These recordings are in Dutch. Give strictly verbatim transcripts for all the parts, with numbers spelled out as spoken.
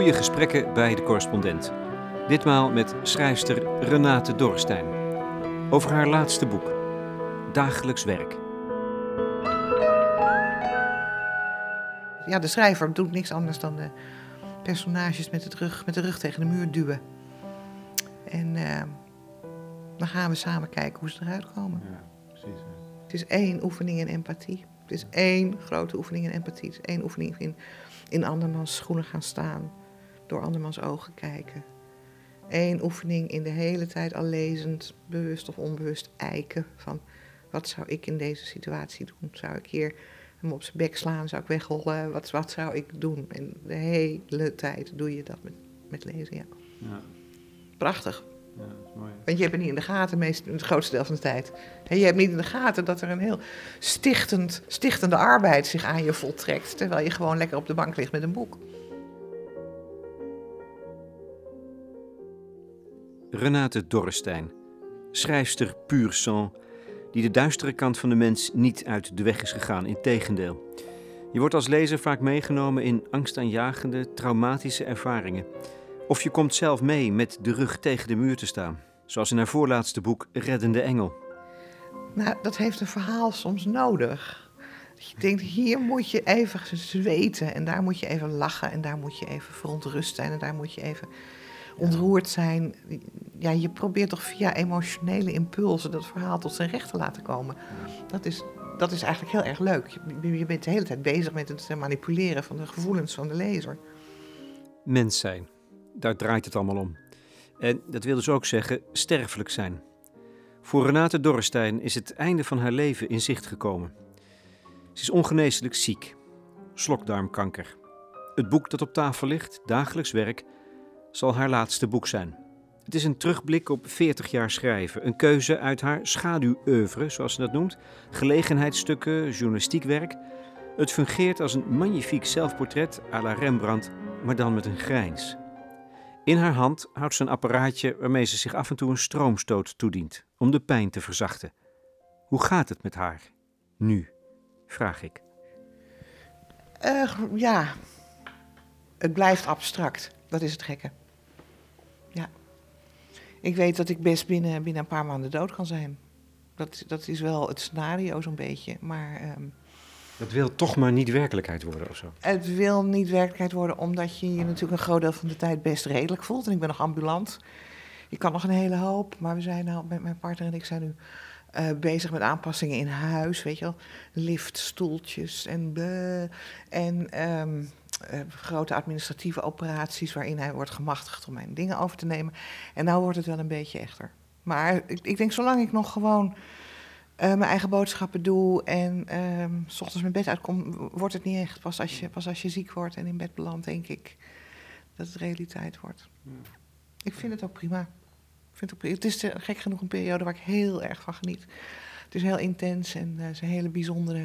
goede gesprekken bij De Correspondent. Ditmaal met schrijfster Renate Dorrestein. Over haar laatste boek, Dagelijks Werk. Ja, de schrijver doet niks anders dan de personages met, het rug, met de rug tegen de muur duwen. En uh, dan gaan we samen kijken hoe ze eruit komen. Ja, precies. Hè. Het is één oefening in empathie. Het is één grote oefening in empathie. Het is één oefening in, in andermans schoenen gaan staan. Door andermans ogen kijken. Eén oefening in de hele tijd al lezend, bewust of onbewust eiken. Van wat zou ik in deze situatie doen? Zou ik hier hem op zijn bek slaan? Zou ik wegrollen? Wat, wat zou ik doen? En de hele tijd doe je dat met, met lezen, ja. ja. Prachtig. Ja, dat is mooi. Want je hebt het niet in de gaten, meest, het grootste deel van de tijd. En je hebt niet in de gaten dat er een heel stichtend, stichtende arbeid zich aan je voltrekt. Terwijl je gewoon lekker op de bank ligt met een boek. Renate Dorrestein, schrijfster pur sang, die de duistere kant van de mens niet uit de weg is gegaan, integendeel. Je wordt als lezer vaak meegenomen in angstaanjagende, traumatische ervaringen. Of je komt zelf mee met de rug tegen de muur te staan, zoals in haar voorlaatste boek Reddende Engel. Nou, dat heeft een verhaal soms nodig. Dat je denkt, hier moet je even zweten en daar moet je even lachen en daar moet je even verontrust zijn en daar moet je even ontroerd zijn. Ja, je probeert toch via emotionele impulsen dat verhaal tot zijn recht te laten komen. Dat is, dat is eigenlijk heel erg leuk. Je, je bent de hele tijd bezig met het manipuleren van de gevoelens van de lezer. Mens zijn, daar draait het allemaal om. En dat wil dus ook zeggen sterfelijk zijn. Voor Renate Dorrestein is het einde van haar leven in zicht gekomen. Ze is ongeneeslijk ziek. Slokdarmkanker. Het boek dat op tafel ligt, Dagelijks Werk, zal haar laatste boek zijn. Het is een terugblik op veertig jaar schrijven. Een keuze uit haar schaduwœuvre, zoals ze dat noemt. Gelegenheidsstukken, journalistiek werk. Het fungeert als een magnifiek zelfportret à la Rembrandt, maar dan met een grijns. In haar hand houdt ze een apparaatje waarmee ze zich af en toe een stroomstoot toedient, om de pijn te verzachten. Hoe gaat het met haar? Nu, vraag ik. Uh, ja, het blijft abstract. Dat is het gekke. Ja. Ik weet dat ik best binnen, binnen een paar maanden dood kan zijn. Dat, dat is wel het scenario zo'n beetje, maar... Um, dat wil toch maar niet werkelijkheid worden of zo? Het wil niet werkelijkheid worden, omdat je je natuurlijk een groot deel van de tijd best redelijk voelt. En ik ben nog ambulant. Ik kan nog een hele hoop, maar we zijn nou met mijn partner en ik zijn nu uh, bezig met aanpassingen in huis, weet je wel. Liftstoeltjes en... Bleh, en um, Uh, grote administratieve operaties waarin hij wordt gemachtigd om mijn dingen over te nemen. En nou wordt het wel een beetje echter. Maar ik, ik denk, zolang ik nog gewoon uh, mijn eigen boodschappen doe en uh, 's ochtends mijn bed uitkom, wordt het niet echt. Pas als je, pas als je ziek wordt en in bed belandt, denk ik dat het realiteit wordt. Ja. Ik vind het ook prima. Ik vind het, ook prima. Het is uh, gek genoeg een periode waar ik heel erg van geniet. Het is heel intens en uh, het is een hele bijzondere...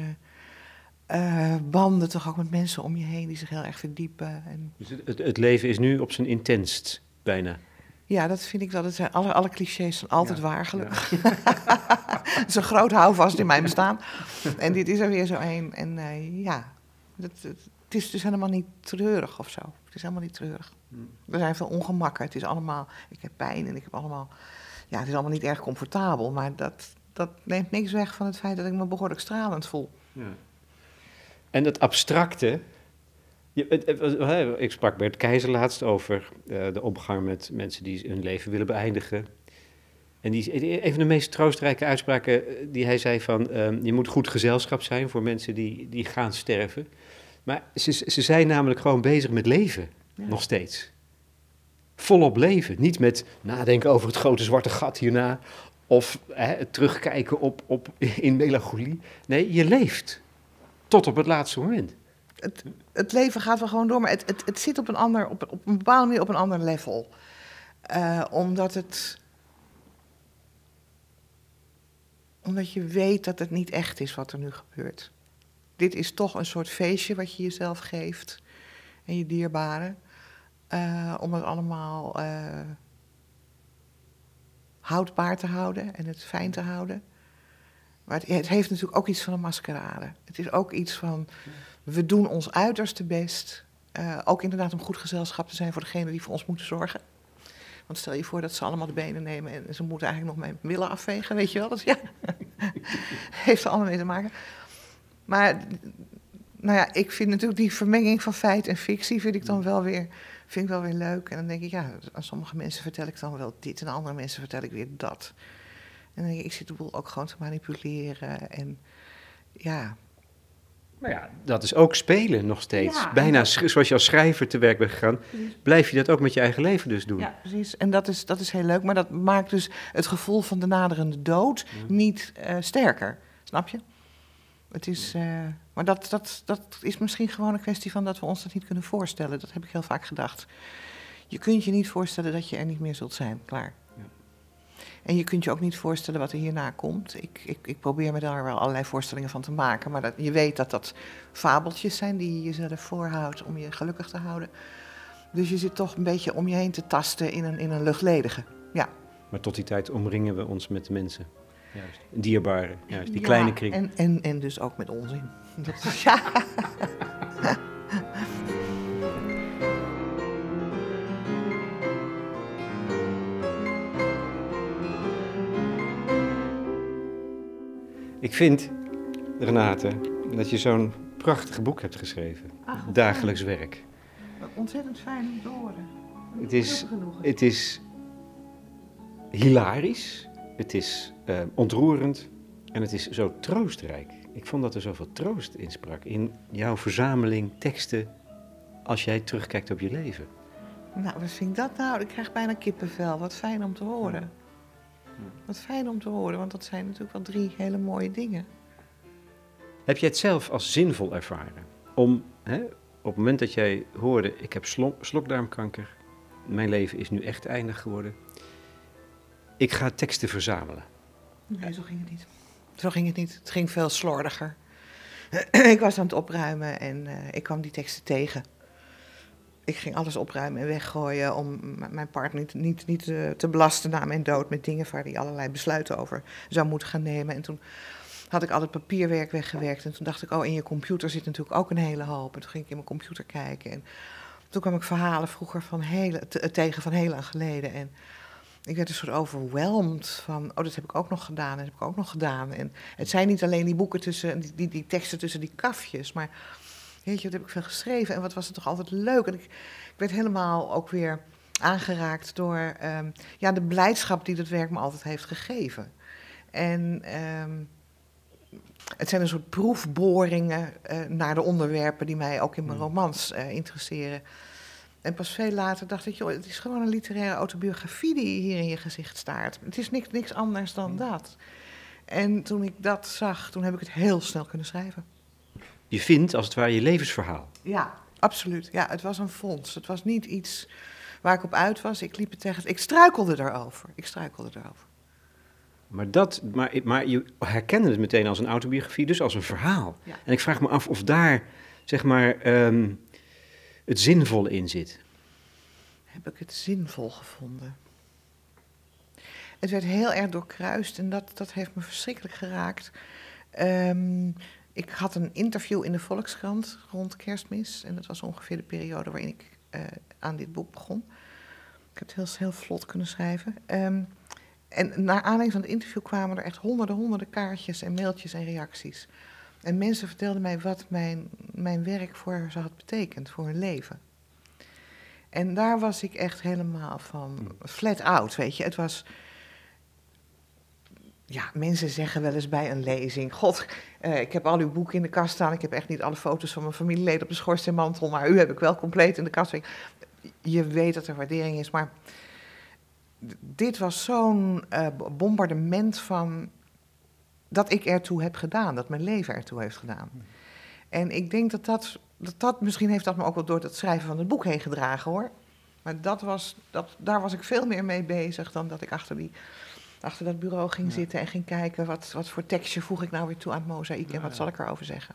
Uh, banden toch ook met mensen om je heen die zich heel erg verdiepen. En... Dus het, het leven is nu op zijn intenst, bijna. Ja, dat vind ik wel. Dat zijn alle, alle clichés zijn altijd ja, waar, gelukkig. Ja. Dat is een groot houvast in mijn bestaan. En dit is er weer zo een. En uh, ja, dat, het, het is dus helemaal niet treurig of zo. Het is helemaal niet treurig. Hmm. Er zijn veel ongemakken. Het is allemaal, ik heb pijn en ik heb allemaal... Ja, het is allemaal niet erg comfortabel. Maar dat, dat neemt niks weg van het feit dat ik me behoorlijk stralend voel. Ja. En dat abstracte, je, het, het, het, ik sprak Bert Keizer laatst over uh, de omgang met mensen die hun leven willen beëindigen. En die, een van de meest troostrijke uitspraken die hij zei van, um, je moet goed gezelschap zijn voor mensen die, die gaan sterven. Maar ze, ze zijn namelijk gewoon bezig met leven, ja. Nog steeds. Volop leven, niet met nadenken over het grote zwarte gat hierna of hè, terugkijken op, op, in melancholie. Nee, je leeft. Tot op het laatste moment. Het, het leven gaat wel gewoon door, maar het, het, het zit op een, ander, op, op een bepaalde manier op een ander level. Uh, omdat het... Omdat je weet dat het niet echt is wat er nu gebeurt. Dit is toch een soort feestje wat je jezelf geeft en je dierbaren. Uh, om het allemaal uh, houdbaar te houden en het fijn te houden. Maar het, het heeft natuurlijk ook iets van een maskerade. Het is ook iets van, we doen ons uiterste best. Uh, ook inderdaad om goed gezelschap te zijn voor degene die voor ons moeten zorgen. Want stel je voor dat ze allemaal de benen nemen en ze moeten eigenlijk nog mijn willen afvegen, weet je wel. Dat ja, heeft er allemaal mee te maken. Maar nou ja, ik vind natuurlijk die vermenging van feit en fictie vind ik dan wel weer, vind ik wel weer leuk. En dan denk ik, ja, aan sommige mensen vertel ik dan wel dit en aan andere mensen vertel ik weer dat. En dan denk ik, ik zit de boel ook gewoon te manipuleren en ja... Maar ja, dat is ook spelen nog steeds. Ja. Bijna zoals je als schrijver te werk bent gegaan, blijf je dat ook met je eigen leven dus doen. Ja, precies. En dat is, dat is heel leuk, maar dat maakt dus het gevoel van de naderende dood ja. niet uh, sterker. Snap je? Het is, uh, maar dat, dat, dat is misschien gewoon een kwestie van dat we ons dat niet kunnen voorstellen. Dat heb ik heel vaak gedacht. Je kunt je niet voorstellen dat je er niet meer zult zijn. Klaar. Ja. En je kunt je ook niet voorstellen wat er hierna komt. Ik, ik, ik probeer me daar wel allerlei voorstellingen van te maken. Maar dat, je weet dat dat fabeltjes zijn die je jezelf voorhoudt om je gelukkig te houden. Dus je zit toch een beetje om je heen te tasten in een, in een luchtledige. Ja. Maar tot die tijd omringen we ons met mensen. Juist. Dierbaren, juist. Die ja, kleine kring. En, en, en dus ook met onzin. Dat, ja. Ik vind, Renate, dat je zo'n prachtig boek hebt geschreven. Ach, Dagelijks Werk. Ontzettend fijn om te horen. Het is, het is hilarisch, het is uh, ontroerend en het is zo troostrijk. Ik vond dat er zoveel troost in sprak in jouw verzameling teksten als jij terugkijkt op je leven. Nou, wat vind ik dat nou? Ik krijg bijna kippenvel. Wat fijn om te horen. Ja. Wat fijn om te horen, want dat zijn natuurlijk wel drie hele mooie dingen. Heb jij het zelf als zinvol ervaren? Om, hè, op het moment dat jij hoorde, ik heb slok, slokdarmkanker, mijn leven is nu echt eindig geworden. Ik ga teksten verzamelen. Nee, zo ging het niet. Zo ging het niet. Het ging veel slordiger. Ik was aan het opruimen en uh, ik kwam die teksten tegen. Ik ging alles opruimen en weggooien om mijn partner niet, niet, niet te belasten na mijn dood met dingen waar hij allerlei besluiten over zou moeten gaan nemen. En toen had ik al het papierwerk weggewerkt en toen dacht ik, oh, in je computer zit natuurlijk ook een hele hoop. En toen ging ik in mijn computer kijken en toen kwam ik verhalen vroeger van heel, te, tegen van heel lang geleden. En ik werd een soort overweldigd van, oh, dat heb ik ook nog gedaan en dat heb ik ook nog gedaan. En het zijn niet alleen die boeken tussen, die, die, die teksten tussen die kafjes, maar... Weet je, wat heb ik veel geschreven en wat was het toch altijd leuk. En ik, ik werd helemaal ook weer aangeraakt door um, ja, de blijdschap die dat werk me altijd heeft gegeven. En um, het zijn een soort proefboringen uh, naar de onderwerpen die mij ook in mijn romans uh, interesseren. En pas veel later dacht ik, joh, het is gewoon een literaire autobiografie die hier in je gezicht staart. Het is niks, niks anders dan dat. En toen ik dat zag, toen heb ik het heel snel kunnen schrijven. Je vindt, als het ware, je levensverhaal. Ja, absoluut. Ja, het was een fonds. Het was niet iets waar ik op uit was. Ik liep het tegen... Ik struikelde daarover. Ik struikelde daarover. Maar, dat, maar, maar je herkende het meteen als een autobiografie, dus als een verhaal. Ja. En ik vraag me af of daar, zeg maar, um, het zinvolle in zit. Heb ik het zinvol gevonden? Het werd heel erg doorkruist en dat, dat heeft me verschrikkelijk geraakt. Um, Ik had een interview in de Volkskrant rond Kerstmis. En dat was ongeveer de periode waarin ik uh, aan dit boek begon. Ik heb het heel, heel vlot kunnen schrijven. Um, en naar aanleiding van het interview kwamen er echt honderden, honderden kaartjes en mailtjes en reacties. En mensen vertelden mij wat mijn, mijn werk voor ze had betekend, voor hun leven. En daar was ik echt helemaal van flat out, weet je. Het was... Ja, mensen zeggen wel eens bij een lezing... God, uh, ik heb al uw boeken in de kast staan... ik heb echt niet alle foto's van mijn familieleden op de schoorsteenmantel... maar u heb ik wel compleet in de kast. Je weet dat er waardering is, maar... dit was zo'n uh, bombardement van... dat ik ertoe heb gedaan, dat mijn leven ertoe heeft gedaan. En ik denk dat dat... dat, dat misschien heeft dat me ook wel door het schrijven van het boek heen gedragen, hoor. Maar dat was, dat, daar was ik veel meer mee bezig... dan dat ik achter die... achter dat bureau ging ja. zitten en ging kijken... Wat, wat voor tekstje voeg ik nou weer toe aan het mozaïek... en wat ja. zal ik erover zeggen?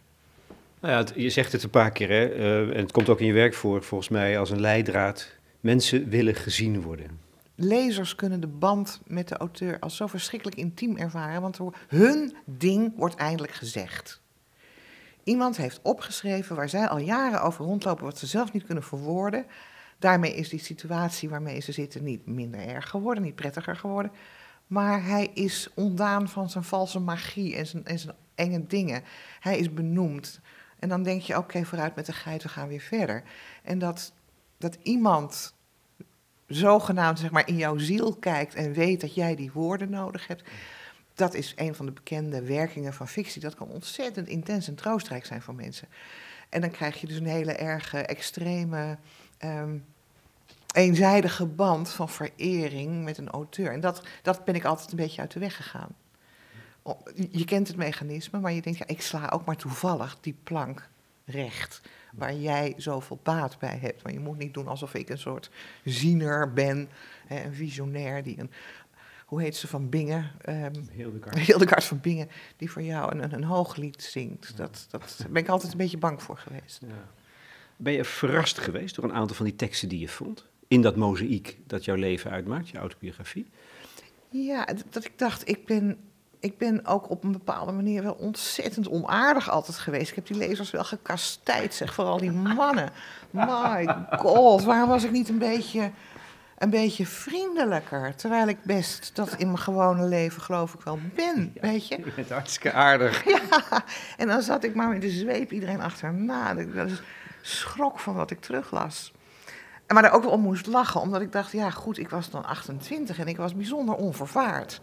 Nou ja, het, je zegt het een paar keer, hè? Uh, en het komt ook in je werk voor... volgens mij als een leidraad... mensen willen gezien worden. Lezers kunnen de band met de auteur... als zo verschrikkelijk intiem ervaren... want hun ding wordt eindelijk gezegd. Iemand heeft opgeschreven waar zij al jaren over rondlopen, wat ze zelf niet kunnen verwoorden. Daarmee is die situatie waarmee ze zitten niet minder erg geworden, niet prettiger geworden. Maar hij is ondaan van zijn valse magie en zijn, en zijn enge dingen. Hij is benoemd. En dan denk je, oké, okay, vooruit met de geit, we gaan weer verder. En dat, dat iemand zogenaamd zeg maar, in jouw ziel kijkt en weet dat jij die woorden nodig hebt, dat is een van de bekende werkingen van fictie. Dat kan ontzettend intens en troostrijk zijn voor mensen. En dan krijg je dus een hele erg extreme, um, eenzijdige band van verering met een auteur. En dat, dat ben ik altijd een beetje uit de weg gegaan. Je kent het mechanisme, maar je denkt, ja, ik sla ook maar toevallig die plank recht, waar jij zoveel baat bij hebt. Maar je moet niet doen alsof ik een soort ziener ben, hè, een visionair die een, hoe heet ze, van Bingen? Um, Hildegard. Hildegard van Bingen, die voor jou een, een, een hooglied zingt. Ja. Dat, dat ben ik altijd een beetje bang voor geweest. Ja. Ben je verrast geweest door een aantal van die teksten die je vond, in dat mozaïek dat jouw leven uitmaakt, je autobiografie? Ja, dat, dat ik dacht, ik ben... Ik ben ook op een bepaalde manier wel ontzettend onaardig altijd geweest. Ik heb die lezers wel gekastijd, zeg, vooral die mannen. My god, waarom was ik niet een beetje, een beetje vriendelijker? Terwijl ik best dat in mijn gewone leven geloof ik wel ben, ja, weet je? Je bent hartstikke aardig. Ja, en dan zat ik maar met de zweep iedereen achterna. Dat is schrok van wat ik teruglas. Maar daar ook wel om moest lachen, omdat ik dacht, ja goed, ik was dan achtentwintig en ik was bijzonder onvervaard.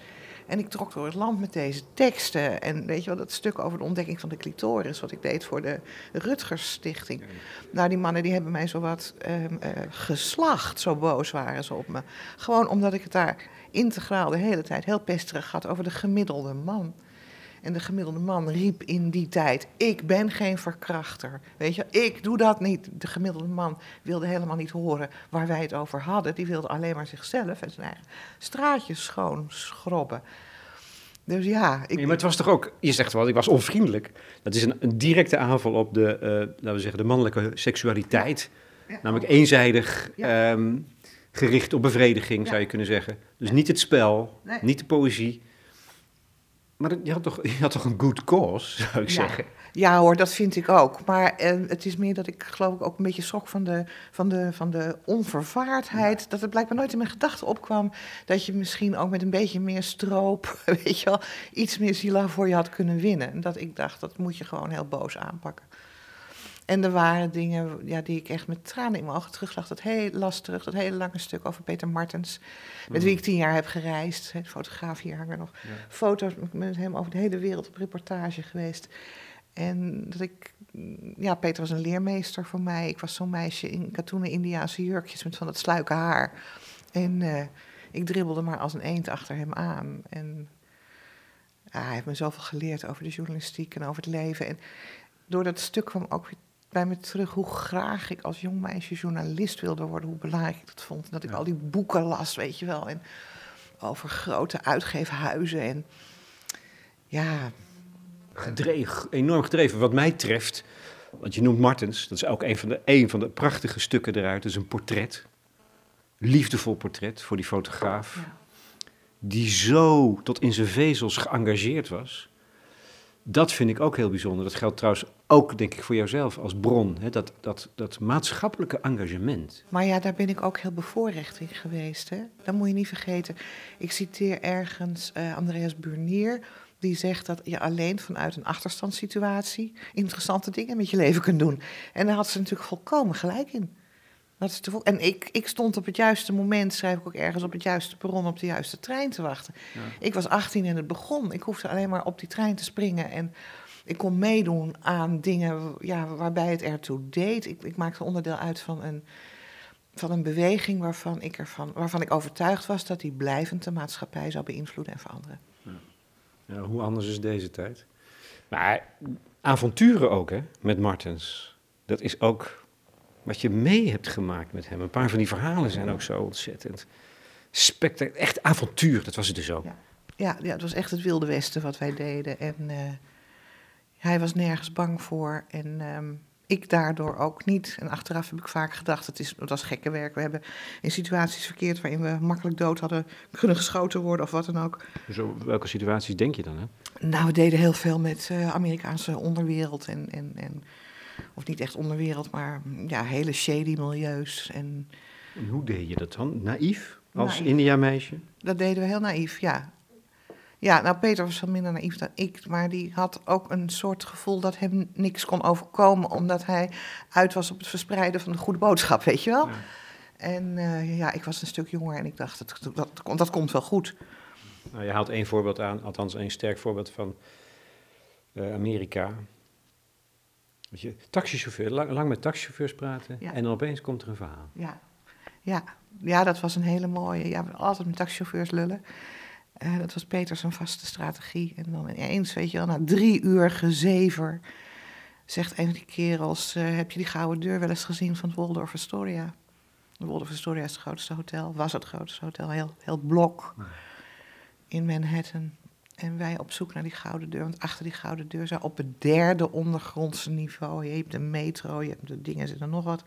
En ik trok door het land met deze teksten. En weet je wel, dat stuk over de ontdekking van de clitoris, wat ik deed voor de Rutgers Stichting. Nou, die mannen die hebben mij zowat uh, uh, geslacht, zo boos waren ze op me. Gewoon omdat ik het daar integraal de hele tijd heel pesterig had over de gemiddelde man. En de gemiddelde man riep in die tijd, ik ben geen verkrachter. Weet je, ik doe dat niet. De gemiddelde man wilde helemaal niet horen waar wij het over hadden. Die wilde alleen maar zichzelf en zijn eigen straatjes schoon schrobben. Dus ja. Ik... Nee, maar het was toch ook, je zegt wel, ik was onvriendelijk. Dat is een, een directe aanval op de, uh, laten we zeggen, de mannelijke seksualiteit. Ja. Ja. Namelijk eenzijdig, ja. um, gericht op bevrediging, ja, zou je kunnen zeggen. Dus niet het spel, nee, niet de poëzie. Maar je had, toch, je had toch een good cause, zou ik ja. zeggen? Ja hoor, dat vind ik ook. Maar eh, het is meer dat ik geloof ik ook een beetje schrok van de, van de, van de onvervaardheid. Ja. Dat het blijkbaar nooit in mijn gedachten opkwam dat je misschien ook met een beetje meer stroop, weet je wel, iets meer ziela voor je had kunnen winnen. En dat ik dacht, dat moet je gewoon heel boos aanpakken. En er waren dingen ja, die ik echt met tranen in mijn ogen teruglag. Dat heel lastig, dat hele lange stuk over Peter Martens. Met wie ik tien jaar heb gereisd. De fotograaf hier hangen nog. Ja. Foto's met hem over de hele wereld op reportage geweest. En dat ik... Ja, Peter was een leermeester voor mij. Ik was zo'n meisje in katoenen Indiaanse jurkjes met van dat sluike haar. En uh, ik dribbelde maar als een eend achter hem aan. En ah, hij heeft me zoveel geleerd over de journalistiek en over het leven. En door dat stuk kwam ook weer bij me terug hoe graag ik als jong meisje journalist wilde worden, hoe belangrijk ik dat vond. En dat ik ja. al die boeken las, weet je wel, en over grote uitgeefhuizen en ja... Gedreven, enorm gedreven. Wat mij treft, want je noemt Martens, dat is ook een van de, een van de prachtige stukken eruit, dat is een portret, liefdevol portret voor die fotograaf, ja. die zo tot in zijn vezels geëngageerd was. Dat vind ik ook heel bijzonder. Dat geldt trouwens ook, denk ik, voor jouzelf als bron. Hè? Dat, dat, dat maatschappelijke engagement. Maar ja, daar ben ik ook heel bevoorrecht in geweest. Hè? Dat moet je niet vergeten. Ik citeer ergens uh, Andreas Burnier. Die zegt dat je alleen vanuit een achterstandssituatie interessante dingen met je leven kunt doen. En daar had ze natuurlijk volkomen gelijk in. Dat is te... En ik, ik stond op het juiste moment, schrijf ik ook ergens, op het juiste perron op de juiste trein te wachten. Ja. Ik was achttien en het begon. Ik hoefde alleen maar op die trein te springen. En ik kon meedoen aan dingen ja, waarbij het ertoe deed. Ik, ik maakte onderdeel uit van een, van een beweging waarvan ik, ervan, waarvan ik overtuigd was dat die blijvend de maatschappij zou beïnvloeden en veranderen. Ja. Ja, hoe anders is deze tijd? Maar avonturen ook, hè, met Martens. Dat is ook... wat je mee hebt gemaakt met hem. Een paar van die verhalen zijn ook zo ontzettend spectaculair. Echt avontuur, dat was het dus ook. Ja, ja, ja, het was echt het Wilde Westen wat wij deden. En uh, hij was nergens bang voor. En um, ik daardoor ook niet. En achteraf heb ik vaak gedacht, het is, dat is gekke werk. We hebben in situaties verkeerd waarin we makkelijk dood hadden kunnen geschoten worden of wat dan ook. Dus welke situaties denk je dan, hè? Nou, we deden heel veel met uh, Amerikaanse onderwereld en, en, en... Of niet echt onderwereld, maar ja, hele shady milieus. En, en hoe deed je dat dan? Naïef? Als India-meisje? Dat deden we heel naïef, ja. Ja, nou, Peter was veel minder naïef dan ik, maar die had ook een soort gevoel dat hem niks kon overkomen, omdat hij uit was op het verspreiden van de goede boodschap, weet je wel? Ja. En uh, ja, ik was een stuk jonger en ik dacht, dat, dat, dat komt wel goed. Nou, je haalt één voorbeeld aan, althans één sterk voorbeeld van uh, Amerika. Weet je, taxichauffeur, lang, lang met taxichauffeurs praten, ja. En dan opeens komt er een verhaal. Ja, ja. ja dat was een hele mooie, ja, altijd met taxichauffeurs lullen. Uh, dat was Peters een vaste strategie. En dan ineens, weet je wel, na drie uur gezever, zegt een van die kerels, uh, heb je die gouden deur wel eens gezien van het Waldorf Astoria? De Waldorf Astoria is het grootste hotel, was het grootste hotel, heel, heel blok in Manhattan. En wij op zoek naar die gouden deur, want achter die gouden deur zou op het derde ondergrondse niveau, je hebt de metro, je hebt de dingen, zit er nog wat,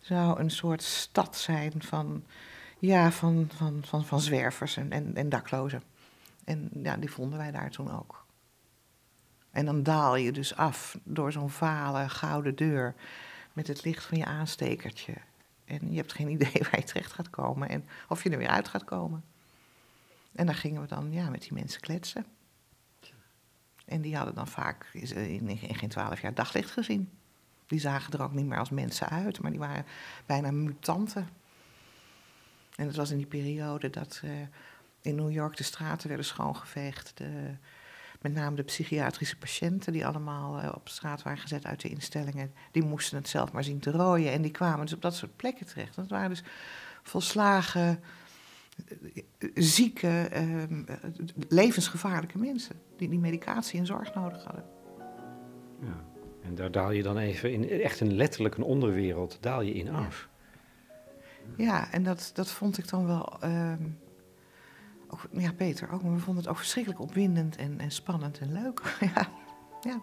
zou een soort stad zijn van, ja, van, van, van, van zwervers en, en, en daklozen. En ja, die vonden wij daar toen ook. En dan daal je dus af door zo'n vale gouden deur met het licht van je aanstekertje. En je hebt geen idee waar je terecht gaat komen en of je er weer uit gaat komen. En daar gingen we dan ja, met die mensen kletsen. En die hadden dan vaak in geen twaalf jaar daglicht gezien. Die zagen er ook niet meer als mensen uit, maar die waren bijna mutanten. En dat was in die periode dat uh, in New York de straten werden schoongeveegd. De, met name de psychiatrische patiënten die allemaal uh, op straat waren gezet uit de instellingen. Die moesten het zelf maar zien te rooien. En die kwamen dus op dat soort plekken terecht. Dat waren dus volslagen zieke, uh, levensgevaarlijke mensen die die medicatie en zorg nodig hadden. Ja, en daar daal je dan even in, echt een letterlijk een onderwereld, daal je in af. Ja, ja en dat, dat vond ik dan wel, uh, ook, ja Peter ook, maar we vonden het ook verschrikkelijk opwindend en, en spannend en leuk. ja. Ja.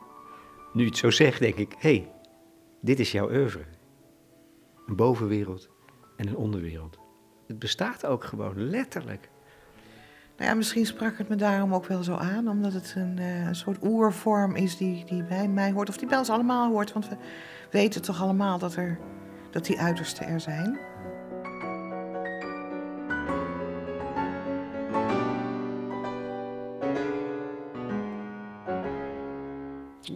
Nu je het zo zegt, denk ik, hé, hey, dit is jouw oeuvre. Een bovenwereld en een onderwereld. Het bestaat ook gewoon, letterlijk. Nou ja, misschien sprak het me daarom ook wel zo aan, omdat het een, uh, een soort oervorm is die, die bij mij hoort, of die bij ons allemaal hoort, want we weten toch allemaal dat, er, dat die uitersten er zijn.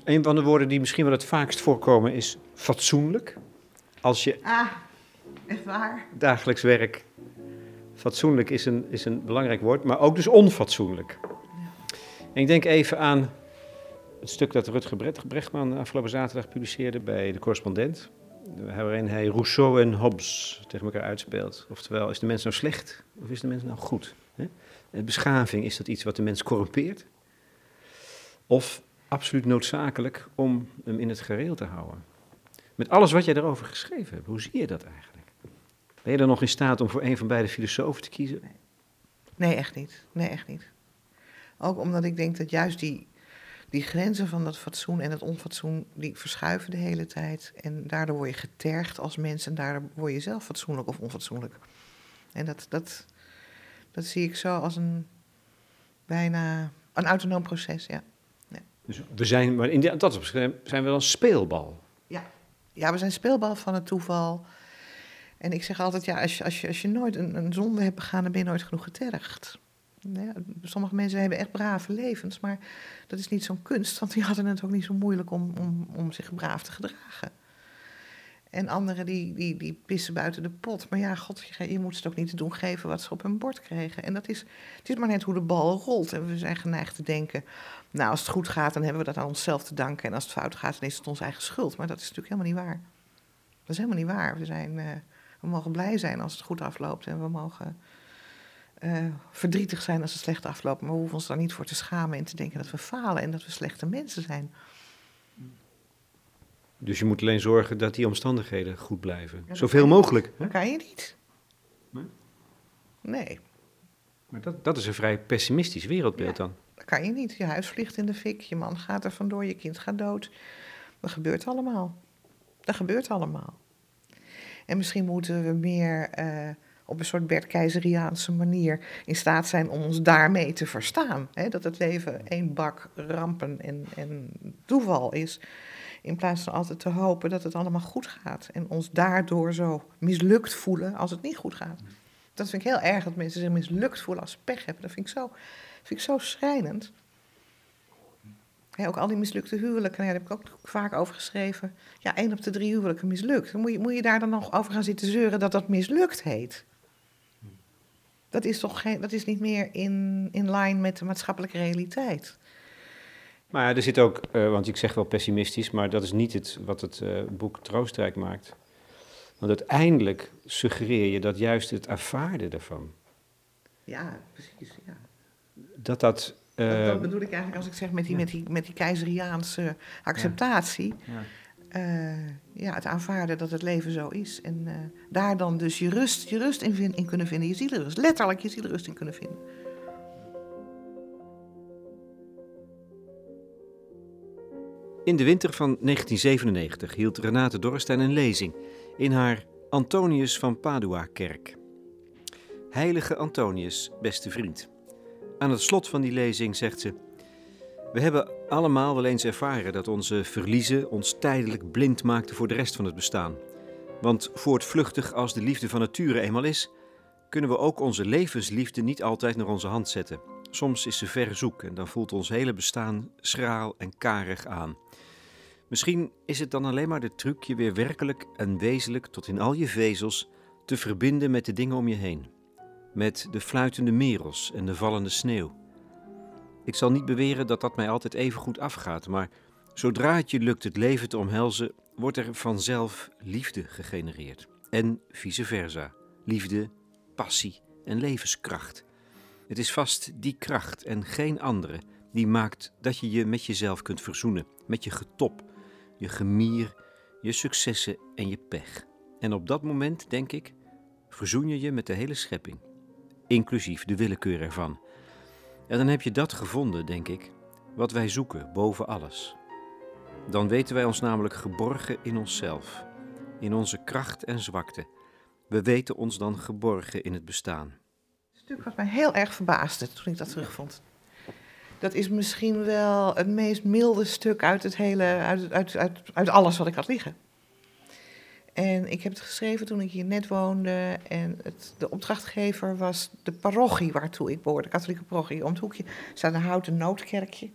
Een van de woorden die misschien wel het vaakst voorkomen is fatsoenlijk. Als je... Ah. Echt waar? Dagelijks werk. Fatsoenlijk is een, is een belangrijk woord, maar ook dus onfatsoenlijk. Ja. En ik denk even aan het stuk dat Rutger Bregman afgelopen zaterdag publiceerde bij De Correspondent. Waarin hij Rousseau en Hobbes tegen elkaar uitspeelt. Oftewel, is de mens nou slecht of is de mens nou goed? Hè? En beschaving, is dat iets wat de mens corrumpeert? Of absoluut noodzakelijk om hem in het gareel te houden? Met alles wat jij daarover geschreven hebt, hoe zie je dat eigenlijk? Ben je dan nog in staat om voor een van beide filosofen te kiezen? Nee, nee echt niet. Nee, echt niet. Ook omdat ik denk dat juist die, die grenzen van dat fatsoen en dat onfatsoen, die verschuiven de hele tijd. En daardoor word je getergd als mens en daardoor word je zelf fatsoenlijk of onfatsoenlijk. En dat, dat, dat zie ik zo als een bijna een autonoom proces, ja. Nee. Dus we zijn, maar in dat opzicht zijn we dan speelbal. Ja. Ja, we zijn speelbal van het toeval. En ik zeg altijd, ja, als je, als je, als je nooit een, een zonde hebt begaan, dan ben je nooit genoeg getergd. Ja, sommige mensen hebben echt brave levens, maar dat is niet zo'n kunst, want die hadden het ook niet zo moeilijk om, om, om zich braaf te gedragen. En anderen die, die, die pissen buiten de pot. Maar ja, god, je, je moet ze toch niet te doen geven wat ze op hun bord kregen. En dat is, het is maar net hoe de bal rolt. En we zijn geneigd te denken, nou, als het goed gaat, dan hebben we dat aan onszelf te danken. En als het fout gaat, dan is het onze eigen schuld. Maar dat is natuurlijk helemaal niet waar. Dat is helemaal niet waar. We, zijn, uh, we mogen blij zijn als het goed afloopt. En we mogen uh, verdrietig zijn als het slecht afloopt. Maar we hoeven ons daar niet voor te schamen en te denken dat we falen en dat we slechte mensen zijn. Dus je moet alleen zorgen dat die omstandigheden goed blijven. Ja, zoveel mogelijk. Dat kan je niet. Nee. nee. Maar dat, dat is een vrij pessimistisch wereldbeeld ja, dan. Dat kan je niet. Je huis vliegt in de fik, je man gaat er vandoor, je kind gaat dood. Dat gebeurt allemaal. Dat gebeurt allemaal. En misschien moeten we meer uh, op een soort Bert Keizeriaanse manier in staat zijn om ons daarmee te verstaan. Hè? Dat het leven één bak rampen en, en toeval is. In plaats van altijd te hopen dat het allemaal goed gaat. En ons daardoor zo mislukt voelen als het niet goed gaat. Dat vind ik heel erg, dat mensen zich mislukt voelen als ze pech hebben. Dat vind ik zo, vind ik zo schrijnend. He, ook al die mislukte huwelijken, ja, daar heb ik ook vaak over geschreven. Ja, één op de drie huwelijken mislukt. Moet je, moet je daar dan nog over gaan zitten zeuren dat dat mislukt heet? Dat is toch geen, dat is niet meer in, in lijn met de maatschappelijke realiteit. Maar er zit ook, uh, want ik zeg wel pessimistisch, maar dat is niet het, wat het uh, boek troostrijk maakt. Want uiteindelijk suggereer je dat juist het aanvaarden ervan. Ja, precies. Ja. Dat dat... Uh, dat bedoel ik eigenlijk als ik zeg met die, ja. met die, met die keizeriaanse acceptatie. Ja. Ja. Uh, ja, het aanvaarden dat het leven zo is. En uh, daar dan dus je rust, je rust in, vind, in kunnen vinden. Je zielerust, letterlijk je zielerust in kunnen vinden. In de winter van negentien zevenennegentig hield Renate Dorrestein een lezing in haar Antonius van Padua-kerk. Heilige Antonius, beste vriend. Aan het slot van die lezing zegt ze: we hebben allemaal wel eens ervaren dat onze verliezen ons tijdelijk blind maakten voor de rest van het bestaan. Want voortvluchtig als de liefde van nature eenmaal is, kunnen we ook onze levensliefde niet altijd naar onze hand zetten. Soms is ze ver zoek en dan voelt ons hele bestaan schraal en karig aan. Misschien is het dan alleen maar de truc je weer werkelijk en wezenlijk tot in al je vezels te verbinden met de dingen om je heen. Met de fluitende merels en de vallende sneeuw. Ik zal niet beweren dat dat mij altijd even goed afgaat, maar zodra het je lukt het leven te omhelzen, wordt er vanzelf liefde gegenereerd. En vice versa. Liefde, passie en levenskracht. Het is vast die kracht en geen andere die maakt dat je je met jezelf kunt verzoenen. Met je getop, je gemier, je successen en je pech. En op dat moment, denk ik, verzoen je je met de hele schepping. Inclusief de willekeur ervan. En dan heb je dat gevonden, denk ik, wat wij zoeken boven alles. Dan weten wij ons namelijk geborgen in onszelf, in onze kracht en zwakte. We weten ons dan geborgen in het bestaan. Het stuk wat mij heel erg verbaasde toen ik dat terugvond. Dat is misschien wel het meest milde stuk uit, het hele, uit, uit, uit, uit alles wat ik had liggen. En ik heb het geschreven toen ik hier net woonde en het, de opdrachtgever was de parochie waartoe ik behoorde, de katholieke parochie. Om het hoekje staat een houten noodkerkje.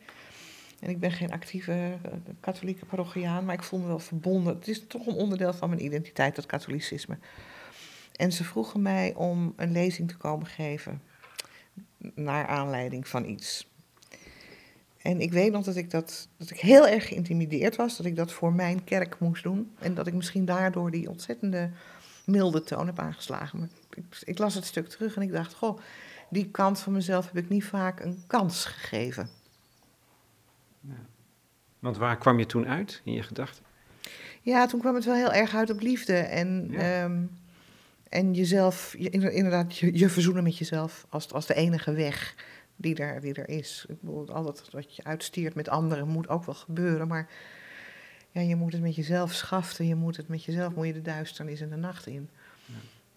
En ik ben geen actieve katholieke parochiaan, maar ik voel me wel verbonden. Het is toch een onderdeel van mijn identiteit, dat katholicisme. En ze vroegen mij om een lezing te komen geven naar aanleiding van iets. En ik weet nog dat ik, dat, dat ik heel erg geïntimideerd was, dat ik dat voor mijn kerk moest doen. En dat ik misschien daardoor die ontzettende milde toon heb aangeslagen. Maar ik, ik las het stuk terug en ik dacht, goh, die kant van mezelf heb ik niet vaak een kans gegeven. Ja. Want waar kwam je toen uit in je gedachten? Ja, toen kwam het wel heel erg uit op liefde. En, ja. um, en jezelf, je, inderdaad, je, je verzoenen met jezelf als, als de enige weg. Die er, die er is. Ik bedoel, al dat wat je uitstiert met anderen moet ook wel gebeuren, maar ja, je moet het met jezelf schaften, je moet het met jezelf, moet je de duisternis en de nacht in. Ja.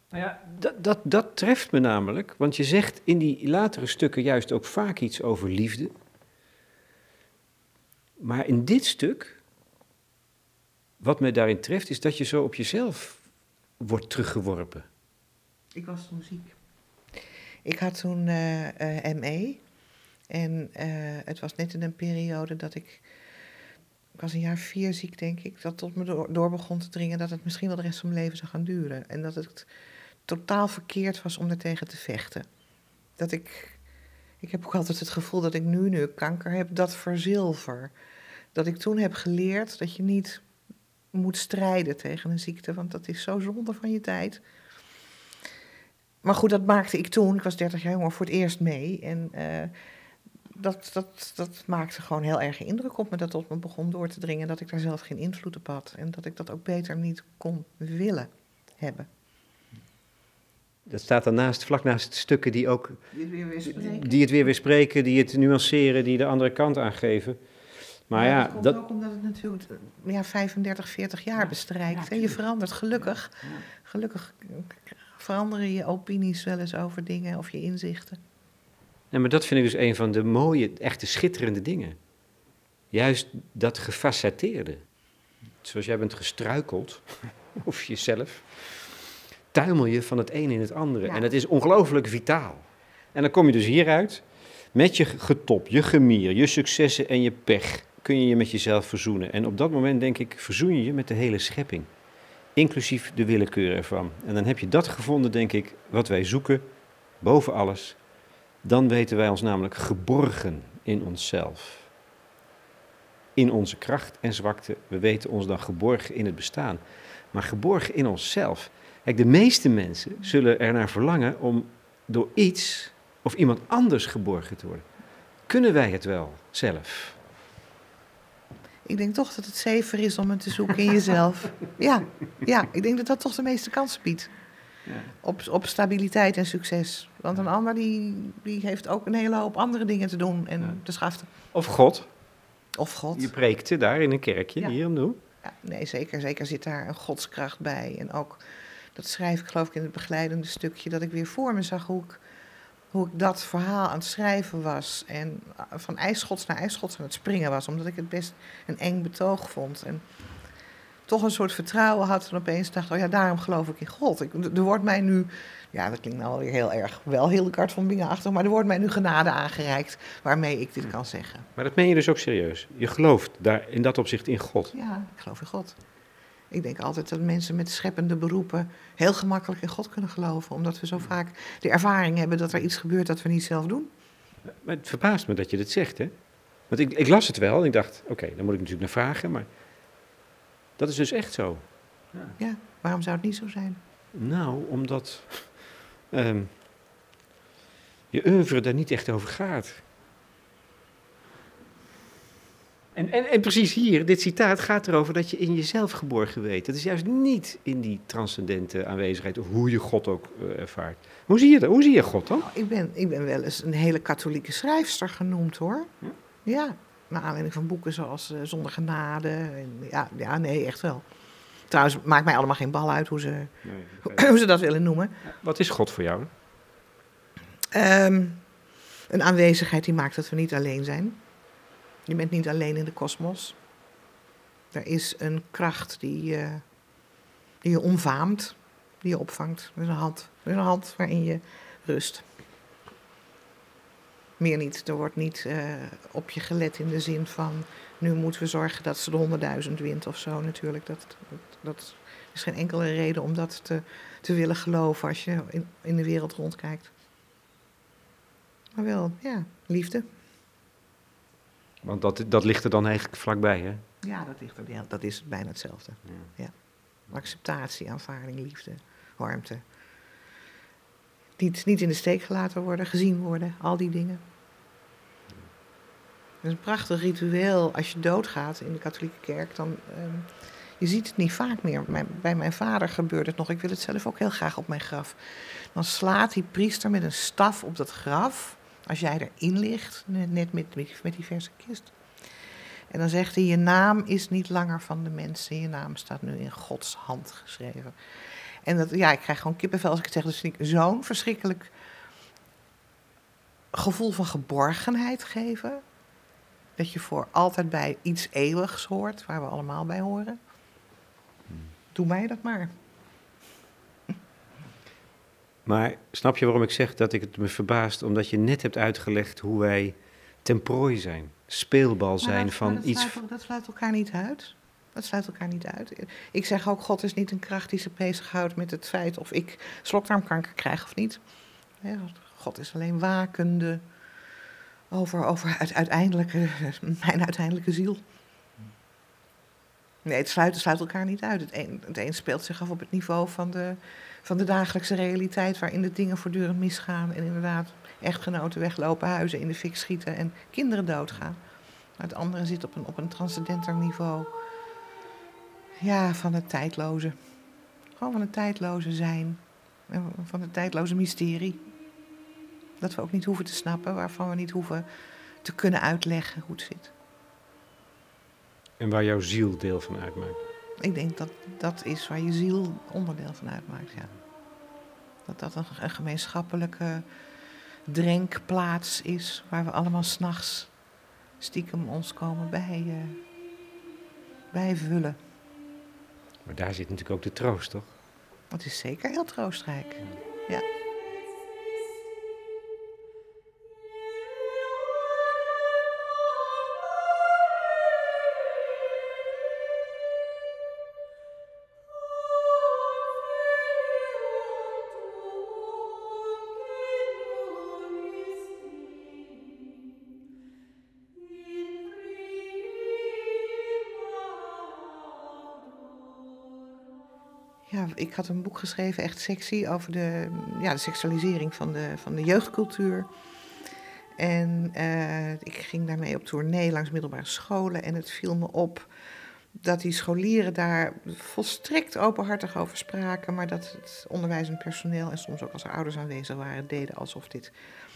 Nou ja, dat, dat, dat treft me namelijk, want je zegt in die latere stukken juist ook vaak iets over liefde, maar in dit stuk, wat mij daarin treft, is dat je zo op jezelf wordt teruggeworpen. Ik was toen ziek. Ik had toen uh, uh, M E en uh, het was net in een periode dat ik, ik was een jaar vier ziek denk ik, dat tot me door, door begon te dringen dat het misschien wel de rest van mijn leven zou gaan duren. En dat het totaal verkeerd was om daartegen te vechten. Dat ik, ik heb ook altijd het gevoel dat ik nu, nu kanker heb, dat verzilver. Dat ik toen heb geleerd dat je niet moet strijden tegen een ziekte, want dat is zo zonde van je tijd. Maar goed, dat maakte ik toen. Ik was dertig jaar jonger voor het eerst mee. En uh, dat, dat, dat maakte gewoon heel erg indruk op me. Dat tot me begon door te dringen. Dat ik daar zelf geen invloed op had. En dat ik dat ook beter niet kon willen hebben. Dat staat daarnaast, vlak naast stukken die ook... Die het weer weer spreken. Die het weer weer spreken, die het nuanceren, die de andere kant aangeven. Maar ja, ja, dat komt dat... ook omdat het natuurlijk ja, vijfendertig, veertig jaar ja, bestrijkt. Ja, en je verandert gelukkig. Ja. Gelukkig veranderen je opinies wel eens over dingen of je inzichten. Nee, maar dat vind ik dus een van de mooie, echte schitterende dingen. Juist dat gefacetteerde. Zoals jij bent gestruikeld, of jezelf, tuimel je van het een in het andere. Ja. En dat is ongelooflijk vitaal. En dan kom je dus hieruit, met je getop, je gemier, je successen en je pech, kun je je met jezelf verzoenen. En op dat moment, denk ik, verzoen je je met de hele schepping. Inclusief de willekeur ervan. En dan heb je dat gevonden, denk ik, wat wij zoeken, boven alles. Dan weten wij ons namelijk geborgen in onszelf. In onze kracht en zwakte, we weten ons dan geborgen in het bestaan. Maar geborgen in onszelf. Kijk, de meeste mensen zullen ernaar verlangen om door iets of iemand anders geborgen te worden. Kunnen wij het wel zelf? Ik denk toch dat het safer is om het te zoeken in jezelf. Ja, ja, ik denk dat dat toch de meeste kansen biedt. Ja. Op, op stabiliteit en succes. Want een ander die, die heeft ook een hele hoop andere dingen te doen en ja. te schaften. Of God. Of God. Je preekte daar in een kerkje, ja. hier en doen. Ja, nee, zeker, zeker zit daar een godskracht bij. En ook, dat schrijf ik geloof ik in het begeleidende stukje, dat ik weer voor me zag hoe ik, hoe ik dat verhaal aan het schrijven was. En van ijsschots naar ijsschots aan het springen was. Omdat ik het best een eng betoog vond. En toch een soort vertrouwen had en opeens dacht, oh ja, daarom geloof ik in God. Ik, er wordt mij nu, ja, dat klinkt nou weer heel erg wel Hildegard von Bingen achter, maar er wordt mij nu genade aangereikt waarmee ik dit kan zeggen. Maar dat meen je dus ook serieus? Je gelooft daar in dat opzicht in God? Ja, ik geloof in God. Ik denk altijd dat mensen met scheppende beroepen heel gemakkelijk in God kunnen geloven, omdat we zo vaak de ervaring hebben dat er iets gebeurt dat we niet zelf doen. Maar het verbaast me dat je dit zegt, hè? Want ik, ik las het wel en ik dacht, oké, okay, daar moet ik natuurlijk naar vragen, maar dat is dus echt zo. Ja. Ja, waarom zou het niet zo zijn? Nou, omdat um, je oeuvre daar niet echt over gaat. En, en, en precies hier, dit citaat gaat erover dat je in jezelf geborgen weet. Dat is juist niet in die transcendente aanwezigheid of hoe je God ook uh, ervaart. Hoe zie je dat? Hoe zie je God dan? Nou, ik, ben, ik ben wel eens een hele katholieke schrijfster genoemd, hoor. Ja. Ja. Naar aanleiding van boeken zoals uh, Zonder Genade. En, ja, ja, nee, echt wel. Trouwens, maakt mij allemaal geen bal uit hoe ze, nee, hoe, hoe ze dat willen noemen. Wat is God voor jou? Um, een aanwezigheid die maakt dat we niet alleen zijn. Je bent niet alleen in de kosmos. Er is een kracht die, uh, die je omvaamt, die je opvangt. Er is een hand, er is een hand waarin je rust. Meer niet, er wordt niet uh, op je gelet in de zin van, nu moeten we zorgen dat ze de honderdduizend wint of zo natuurlijk. Dat, dat, dat is geen enkele reden om dat te, te willen geloven als je in, in de wereld rondkijkt. Maar wel, ja, liefde. Want dat, dat ligt er dan eigenlijk vlakbij, hè? Ja, dat, ligt er, ja, dat is bijna hetzelfde. Ja. Ja. Acceptatie, aanvaarding, liefde, warmte. Niet, niet in de steek gelaten worden, gezien worden, al die dingen. Het is een prachtig ritueel. Als je doodgaat in de katholieke kerk, dan... Um, je ziet het niet vaak meer. Mijn, bij mijn vader gebeurde het nog. Ik wil het zelf ook heel graag op mijn graf. Dan slaat die priester met een staf op dat graf, als jij erin ligt, net met, met die verse kist. En dan zegt hij, je naam is niet langer van de mensen. Je naam staat nu in Gods hand geschreven. En dat, ja, ik krijg gewoon kippenvel als ik het zeg. Dus vind ik zo'n verschrikkelijk gevoel van geborgenheid geven. Dat je voor altijd bij iets eeuwigs hoort, waar we allemaal bij horen. Doe mij dat maar. Maar snap je waarom ik zeg dat ik het me verbaast? Omdat je net hebt uitgelegd hoe wij ten prooi zijn. Speelbal zijn dat, van dat iets... Sluit, dat sluit elkaar niet uit. Dat sluit elkaar niet uit. Ik zeg ook, God is niet een kracht die zich bezighoudt met het feit of ik slokdarmkanker krijg of niet. God is alleen wakende over, over uit, uiteindelijke, mijn uiteindelijke ziel. Nee, het sluit, het sluit elkaar niet uit. Het een, het een speelt zich af op het niveau van de, van de dagelijkse realiteit, waarin de dingen voortdurend misgaan en inderdaad echtgenoten weglopen, huizen in de fik schieten en kinderen doodgaan. Maar het andere zit op een, op een transcendenter niveau. Ja, van het tijdloze. Gewoon van het tijdloze zijn. Van het tijdloze mysterie. Dat we ook niet hoeven te snappen, waarvan we niet hoeven te kunnen uitleggen hoe het zit. En waar jouw ziel deel van uitmaakt. Ik denk dat dat is waar je ziel onderdeel van uitmaakt, ja. Dat dat een, een gemeenschappelijke drinkplaats is... waar we allemaal 's nachts stiekem ons komen bij, uh, bijvullen. Maar daar zit natuurlijk ook de troost, toch? Dat is zeker heel troostrijk, ja. Ja, ik had een boek geschreven, echt sexy, over de, ja, de seksualisering van de, van de jeugdcultuur. En uh, ik ging daarmee op tournee langs middelbare scholen. En het viel me op dat die scholieren daar volstrekt openhartig over spraken. Maar dat het onderwijs en personeel, en soms ook als er ouders aanwezig waren, deden alsof dit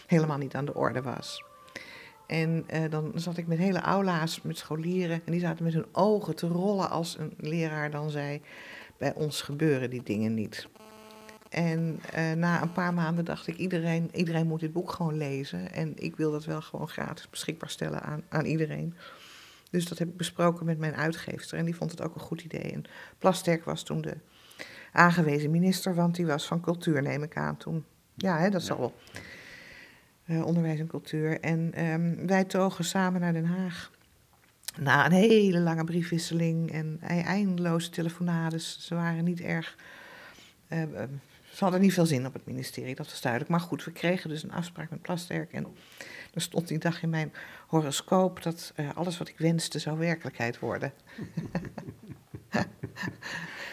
helemaal niet aan de orde was. En uh, dan zat ik met hele aula's, met scholieren. En die zaten met hun ogen te rollen als een leraar dan zei... bij ons gebeuren die dingen niet. En uh, na een paar maanden dacht ik, iedereen, iedereen moet dit boek gewoon lezen. En ik wil dat wel gewoon gratis beschikbaar stellen aan, aan iedereen. Dus dat heb ik besproken met mijn uitgeefster. En die vond het ook een goed idee. En Plasterk was toen de aangewezen minister, want die was van cultuur, neem ik aan toen. Ja, hè, dat zal wel. Uh, onderwijs en cultuur. En um, wij togen samen naar Den Haag. Na een hele lange briefwisseling en eindeloze telefonades. Ze waren niet erg... Uh, ze hadden niet veel zin op het ministerie, dat was duidelijk. Maar goed, we kregen dus een afspraak met Plasterk. En er stond die dag in mijn horoscoop... dat uh, alles wat ik wenste zou werkelijkheid worden.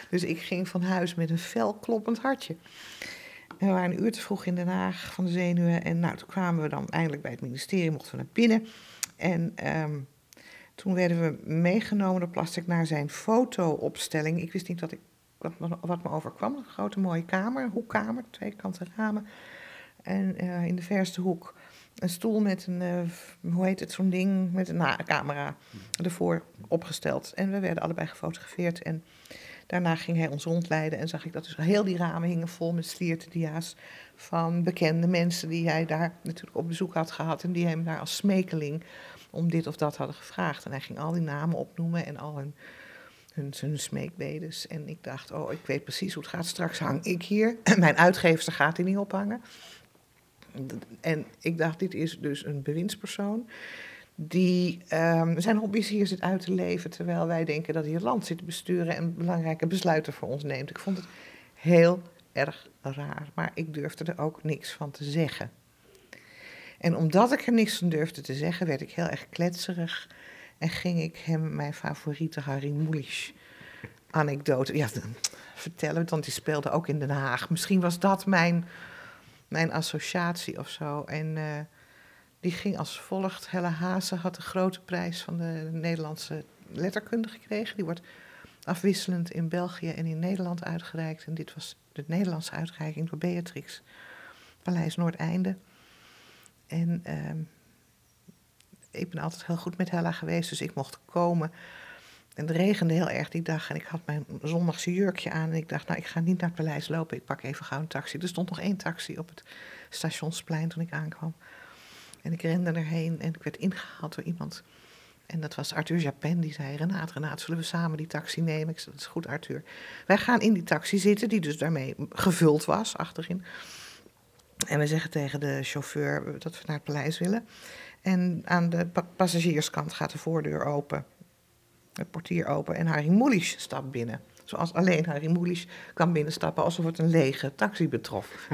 Dus ik ging van huis met een fel kloppend hartje. En we waren een uur te vroeg in Den Haag van de zenuwen. En nou, toen kwamen we dan eindelijk bij het ministerie, mochten we naar binnen. En... Um, Toen werden we meegenomen door Plasterk naar zijn fotoopstelling. Ik wist niet dat ik, wat, me, wat me overkwam. Een grote mooie kamer, hoekkamer, twee kanten ramen. En uh, in de verste hoek een stoel met een, uh, hoe heet het, zo'n ding, met een na, camera ervoor opgesteld. En we werden allebei gefotografeerd. En daarna ging hij ons rondleiden en zag ik dat dus heel die ramen hingen vol met sliertendia's van bekende mensen die hij daar natuurlijk op bezoek had gehad. En die hem daar als smekeling... om dit of dat hadden gevraagd. En hij ging al die namen opnoemen en al hun, hun, hun smeekbedes. En ik dacht, oh, ik weet precies hoe het gaat. Straks hang ik hier. Mijn uitgeefster gaat hier niet ophangen. En ik dacht, dit is dus een bewindspersoon... die um, zijn hobby's hier zit uit te leven... terwijl wij denken dat hij het land zit te besturen... en belangrijke besluiten voor ons neemt. Ik vond het heel erg raar. Maar ik durfde er ook niks van te zeggen. En omdat ik er niks van durfde te zeggen, werd ik heel erg kletserig. En ging ik hem mijn favoriete Harry Mulisch anekdote ja, vertellen. Want die speelde ook in Den Haag. Misschien was dat mijn, mijn associatie of zo. En uh, die ging als volgt. Hella Haasse had de grote prijs van de Nederlandse letterkunde gekregen. Die wordt afwisselend in België en in Nederland uitgereikt. En dit was de Nederlandse uitreiking door Beatrix. Paleis Noordeinde. En uh, ik ben altijd heel goed met Hella geweest, dus ik mocht komen. En het regende heel erg die dag en ik had mijn zondagse jurkje aan. En ik dacht, nou, ik ga niet naar het paleis lopen, ik pak even gauw een taxi. Er stond nog één taxi op het stationsplein toen ik aankwam. En ik rende erheen en ik werd ingehaald door iemand. En dat was Arthur Japen, die zei, Renate, Renate, zullen we samen die taxi nemen? Ik zei, dat is goed, Arthur. Wij gaan in die taxi zitten, die dus daarmee gevuld was achterin. En we zeggen tegen de chauffeur dat we naar het paleis willen. En aan de pa- passagierskant gaat de voordeur open. Het portier open. En Harry Mulisch stapt binnen. Zoals alleen Harry Mulisch kan binnenstappen alsof het een lege taxi betrof.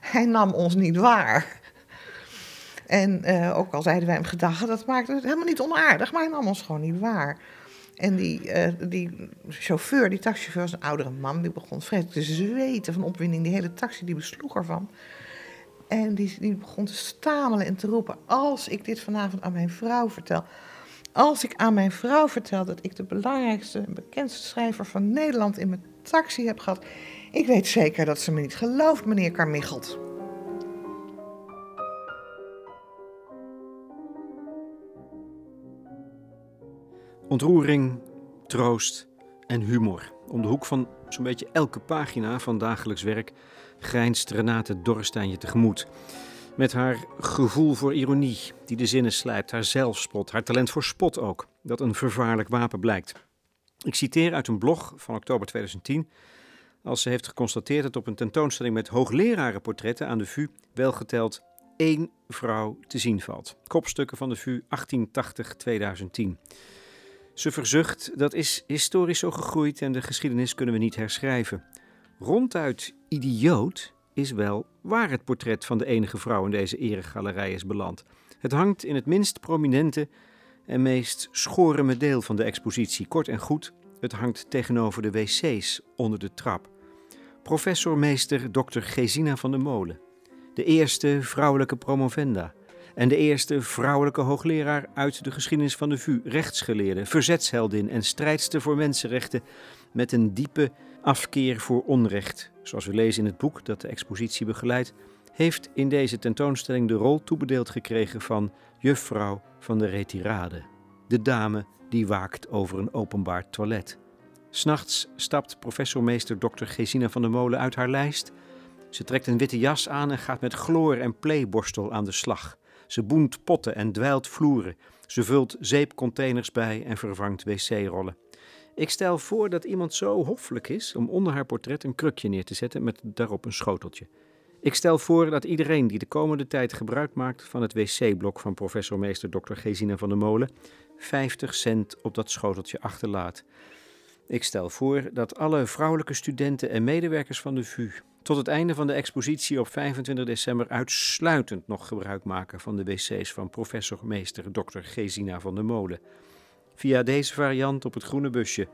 Hij nam ons niet waar. En uh, ook al zeiden wij hem gedachten, dat maakt het helemaal niet onaardig. Maar hij nam ons gewoon niet waar. En die, uh, die chauffeur, die taxichauffeur was een oudere man... die begon vreselijk te zweten van opwinding. Die hele taxi, die besloeg ervan. En die, die begon te stamelen en te roepen... als ik dit vanavond aan mijn vrouw vertel... als ik aan mijn vrouw vertel dat ik de belangrijkste... en bekendste schrijver van Nederland in mijn taxi heb gehad... ik weet zeker dat ze me niet gelooft, meneer Carmiggelt. Ontroering, troost en humor. Om de hoek van zo'n beetje elke pagina van Dagelijks Werk grijnst Renate Dorrestein je tegemoet. Met haar gevoel voor ironie, die de zinnen slijpt, haar zelfspot, haar talent voor spot ook, dat een vervaarlijk wapen blijkt. Ik citeer uit een blog van oktober twintig tien, als ze heeft geconstateerd dat op een tentoonstelling met hooglerarenportretten aan de V U welgeteld één vrouw te zien valt. Kopstukken van de V U achttien tachtig tot tweeduizend tien. Ze verzucht, dat is historisch zo gegroeid en de geschiedenis kunnen we niet herschrijven. Ronduit idioot is wel waar het portret van de enige vrouw in deze eregalerij is beland. Het hangt in het minst prominente en meest schoreme deel van de expositie. Kort en goed, het hangt tegenover de wc's onder de trap. Professormeester dokter Gesina van der Molen. De eerste vrouwelijke promovenda. En de eerste vrouwelijke hoogleraar uit de geschiedenis van de V U, rechtsgeleerde, verzetsheldin en strijdster voor mensenrechten met een diepe afkeer voor onrecht. Zoals we lezen in het boek dat de expositie begeleidt, heeft in deze tentoonstelling de rol toebedeeld gekregen van juffrouw van de retirade. De dame die waakt over een openbaar toilet. 'S Nachts stapt professormeester dokter Gesina van der Molen uit haar lijst. Ze trekt een witte jas aan en gaat met chloor en playborstel aan de slag. Ze boent potten en dweilt vloeren. Ze vult zeepcontainers bij en vervangt wc-rollen. Ik stel voor dat iemand zo hoffelijk is om onder haar portret een krukje neer te zetten met daarop een schoteltje. Ik stel voor dat iedereen die de komende tijd gebruik maakt van het wc-blok van professormeester dokter Gesina van der Molen vijftig cent op dat schoteltje achterlaat. Ik stel voor dat alle vrouwelijke studenten en medewerkers van de V U tot het einde van de expositie op vijfentwintig december uitsluitend nog gebruik maken van de wc's van professormeester dokter Gesina van der Molen. Via deze variant op het groene busje,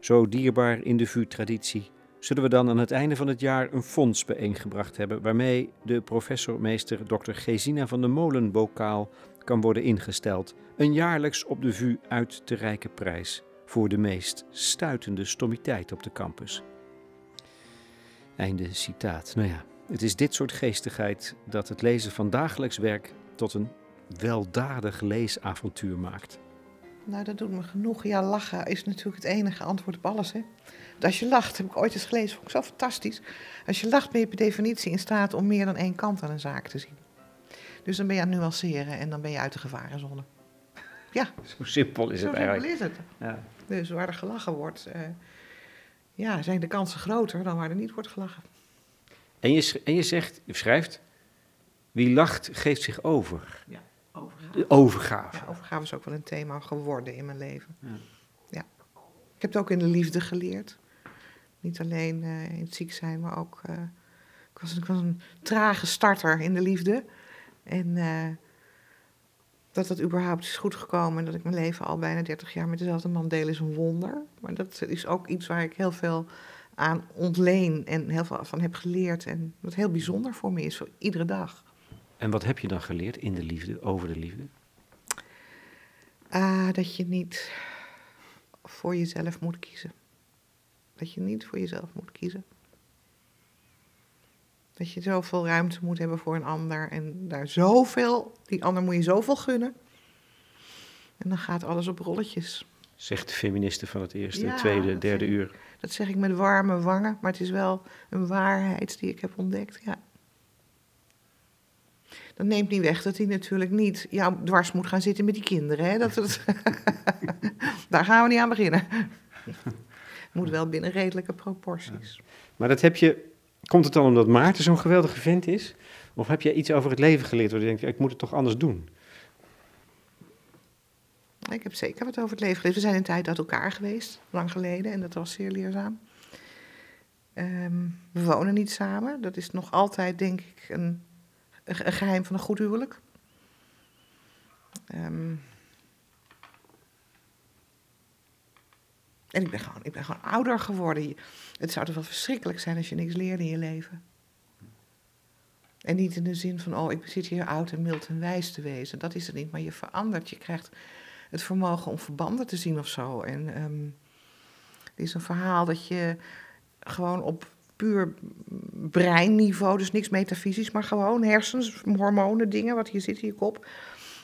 zo dierbaar in de V U-traditie, zullen we dan aan het einde van het jaar een fonds bijeengebracht hebben waarmee de professormeester dokter Gesina van der Molen bokaal kan worden ingesteld. Een jaarlijks op de V U uit te reiken prijs voor de meest stuitende stommiteit op de campus. Einde citaat. Nou ja, het is dit soort geestigheid dat het lezen van Dagelijks Werk tot een weldadig leesavontuur maakt. Nou, dat doet me genoeg. Ja, lachen is natuurlijk het enige antwoord op alles, hè. Want als je lacht, heb ik ooit eens gelezen, vond ik zo fantastisch. Als je lacht ben je per definitie in staat om meer dan één kant aan een zaak te zien. Dus dan ben je aan het nuanceren en dan ben je uit de gevarenzone. Ja. Zo simpel is zo het simpel eigenlijk. Zo simpel is het. Ja. Dus waar er gelachen wordt, uh, ja, zijn de kansen groter dan waar er niet wordt gelachen. En je, en je zegt, je schrijft, wie lacht geeft zich over. Ja. Overgave. Overgave. Ja, overgave is ook wel een thema geworden in mijn leven. Ja. Ja. Ik heb het ook in de liefde geleerd. Niet alleen uh, in het ziek zijn, maar ook... Uh, ik, was, ik was een trage starter in de liefde. En uh, dat dat überhaupt is goed gekomen... en dat ik mijn leven al bijna dertig jaar met dezelfde man deel is een wonder. Maar dat is ook iets waar ik heel veel aan ontleen... en heel veel van heb geleerd. En wat heel bijzonder voor me is, voor iedere dag... En wat heb je dan geleerd in de liefde, over de liefde? Uh, dat je niet voor jezelf moet kiezen. Dat je niet voor jezelf moet kiezen. Dat je zoveel ruimte moet hebben voor een ander. En daar zoveel, die ander moet je zoveel gunnen. En dan gaat alles op rolletjes. Zegt de feministe van het eerste, ja, tweede, derde zeg, uur. Dat zeg ik met warme wangen, maar het is wel een waarheid die ik heb ontdekt, ja. Dat neemt niet weg dat hij natuurlijk niet jou dwars moet gaan zitten met die kinderen. Hè? Dat het... Daar gaan we niet aan beginnen. Moet wel binnen redelijke proporties. Ja. Maar dat heb je... Komt het dan omdat Maarten zo'n geweldige vent is? Of heb je iets over het leven geleerd waar je denkt, ik moet het toch anders doen? Ik heb zeker wat over het leven geleerd. We zijn een tijd uit elkaar geweest, lang geleden. En dat was zeer leerzaam. Um, we wonen niet samen. Dat is nog altijd, denk ik, een... een geheim van een goed huwelijk. Um. En ik ben, gewoon, ik ben gewoon ouder geworden. Het zou toch wel verschrikkelijk zijn als je niks leerde in je leven. En niet in de zin van, oh, ik zit hier oud en mild en wijs te wezen. Dat is het niet, maar je verandert. Je krijgt het vermogen om verbanden te zien of zo. En um, het is een verhaal dat je gewoon op... puur breinniveau, dus niks metafysisch, maar gewoon hersens, hormonen, dingen, wat hier zit in je kop.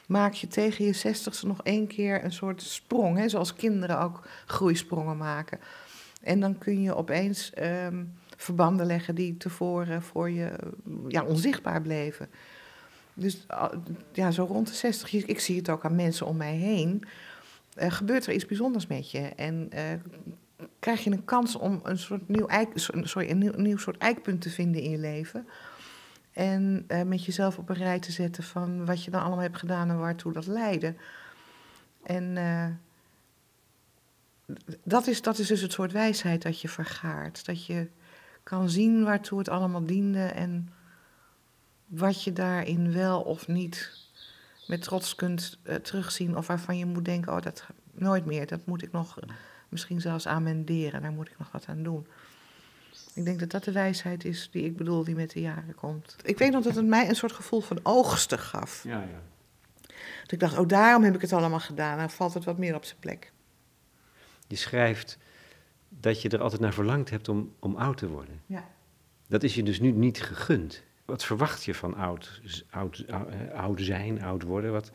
maak je tegen je zestigste nog één keer een soort sprong. Hè, zoals kinderen ook groeisprongen maken. En dan kun je opeens um, verbanden leggen die tevoren voor je ja, onzichtbaar bleven. Dus ja, zo rond de zestig, ik zie het ook aan mensen om mij heen, uh, gebeurt er iets bijzonders met je. En uh, krijg je een kans om een, soort nieuw, eik, sorry, een nieuw, nieuw soort eikpunt te vinden in je leven. En uh, met jezelf op een rij te zetten van wat je dan allemaal hebt gedaan en waartoe dat leidde. En uh, dat, is, dat is dus het soort wijsheid dat je vergaart. Dat je kan zien waartoe het allemaal diende en wat je daarin wel of niet met trots kunt uh, terugzien. Of waarvan je moet denken, oh dat nooit meer, dat moet ik nog misschien zelfs amenderen. Daar moet ik nog wat aan doen. Ik denk dat dat de wijsheid is die ik bedoel, die met de jaren komt. Ik weet nog dat het mij een soort gevoel van oogsten gaf. Ja, ja. Dat ik dacht, oh daarom heb ik het allemaal gedaan. Dan valt het wat meer op zijn plek. Je schrijft dat je er altijd naar verlangd hebt om, om oud te worden. Ja. Dat is je dus nu niet gegund. Wat verwacht je van oud, oud, oud zijn, oud worden? Wat,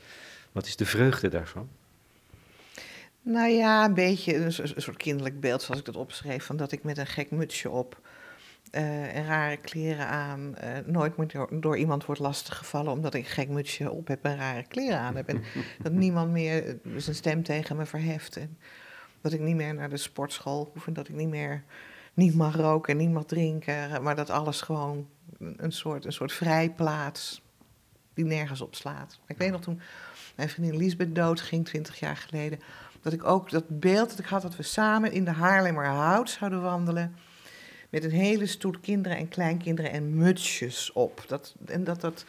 wat is de vreugde daarvan? Nou ja, een beetje een soort kinderlijk beeld zoals ik dat opschreef, van dat ik met een gek mutsje op uh, en rare kleren aan uh, nooit meer door, door iemand wordt lastiggevallen omdat ik een gek mutsje op heb en rare kleren aan heb. En dat niemand meer zijn stem tegen me verheft. En dat ik niet meer naar de sportschool hoef en dat ik niet meer niet mag roken en niet mag drinken. Maar dat alles gewoon een soort, een soort vrijplaats die nergens op slaat. Ik weet nog toen mijn vriendin Liesbeth dood ging twintig jaar geleden, dat ik ook dat beeld dat ik had dat we samen in de Haarlemmerhout zouden wandelen met een hele stoet kinderen en kleinkinderen en mutsjes op. Dat, en dat, dat,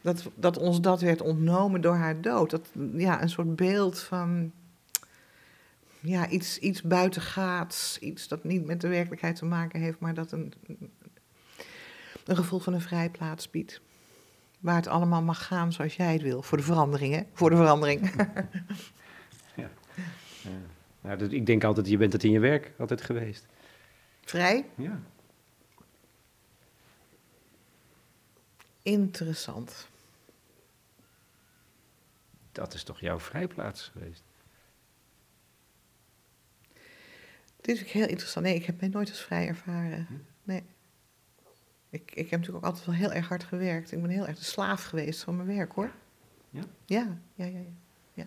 dat, dat ons dat werd ontnomen door haar dood. Dat, ja, een soort beeld van ja, iets, iets buitengaats, iets dat niet met de werkelijkheid te maken heeft, maar dat een, een gevoel van een vrijplaats biedt. Waar het allemaal mag gaan zoals jij het wil. Voor de verandering, hè? Voor de verandering. Ja. Ja. Nou, dat, ik denk altijd, je bent het in je werk altijd geweest. Vrij? Ja. Interessant. Dat is toch jouw vrijplaats geweest? Dit is ook heel interessant. Nee, ik heb mij nooit als vrij ervaren. Hm? Nee. Ik, ik heb natuurlijk ook altijd wel heel erg hard gewerkt. Ik ben heel erg de slaaf geweest van mijn werk, hoor. Ja? Ja, ja, ja. ja. ja.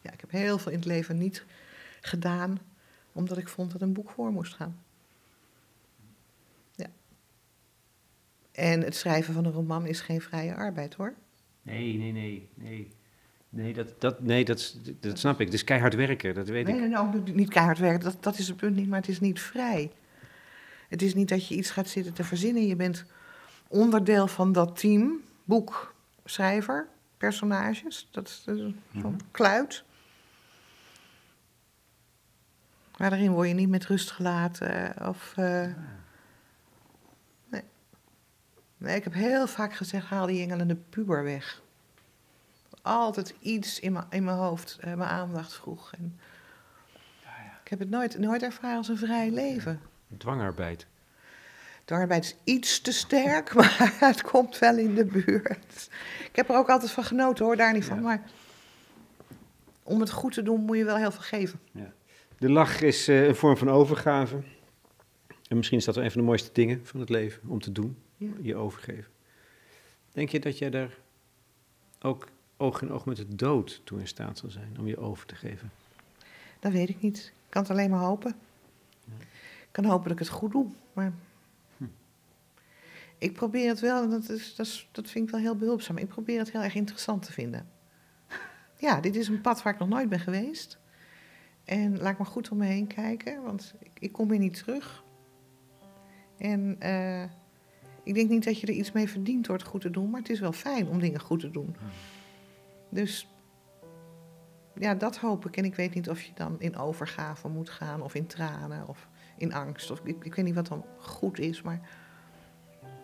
ja ik heb heel veel in het leven niet gedaan, omdat ik vond dat een boek voor moest gaan. Ja. En het schrijven van een roman is geen vrije arbeid, hoor. Nee, nee, nee, nee. Nee, dat, dat, nee, dat, dat snap ik. Het is keihard werken, dat weet nee, ik. Nee, nou, niet keihard werken, dat, dat is het punt niet, maar het is niet vrij. Het is niet dat je iets gaat zitten te verzinnen. Je bent onderdeel van dat team. Boek, schrijver, personages. Dat is zo'n mm-hmm. kluit. Maar daarin word je niet met rust gelaten. Of, uh... nee. nee, ik heb heel vaak gezegd, haal die jengelende puber weg. Altijd iets in mijn hoofd, uh, mijn aandacht vroeg. En ja, ja. Ik heb het nooit, nooit ervaren als een vrij leven. Dwangarbeid. Dwangarbeid is iets te sterk, maar het komt wel in de buurt. Ik heb er ook altijd van genoten, hoor, daar niet van. Ja. Maar om het goed te doen moet je wel heel veel geven. Ja. De lach is uh, een vorm van overgave. En misschien is dat wel een van de mooiste dingen van het leven, om te doen, ja. Je overgeven. Denk je dat jij daar ook oog in oog met de dood toe in staat zal zijn, om je over te geven? Dat weet ik niet. Ik kan het alleen maar hopen. Ja. Ik kan hopen dat ik het goed doe, maar hm. ik probeer het wel, en dat, is, dat, is, dat vind ik wel heel behulpzaam. Ik probeer het heel erg interessant te vinden. Ja, dit is een pad waar ik nog nooit ben geweest. En laat ik maar goed om me heen kijken, want ik, ik kom hier niet terug. En uh, ik denk niet dat je er iets mee verdient door het goed te doen, maar het is wel fijn om dingen goed te doen. Hm. Dus ja, dat hoop ik. En ik weet niet of je dan in overgave moet gaan of in tranen of in angst. Of, ik, ik weet niet wat dan goed is, maar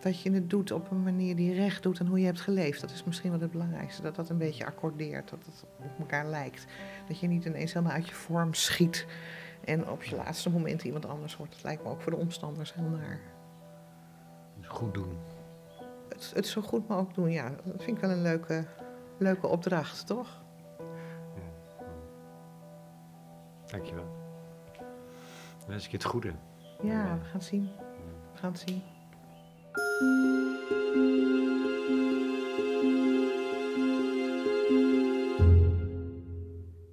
dat je het doet op een manier die recht doet aan hoe je hebt geleefd. Dat is misschien wel het belangrijkste. Dat dat een beetje accordeert, dat het op elkaar lijkt. Dat je niet ineens helemaal uit je vorm schiet en op je laatste moment iemand anders wordt. Dat lijkt me ook voor de omstanders heel naar. Dus goed doen. Het, het zo goed maar ook doen, ja. Dat vind ik wel een leuke, leuke opdracht, toch? Ja. Dankjewel. Dan wens ik je het goede. Ja, we gaan het zien. We gaan het zien.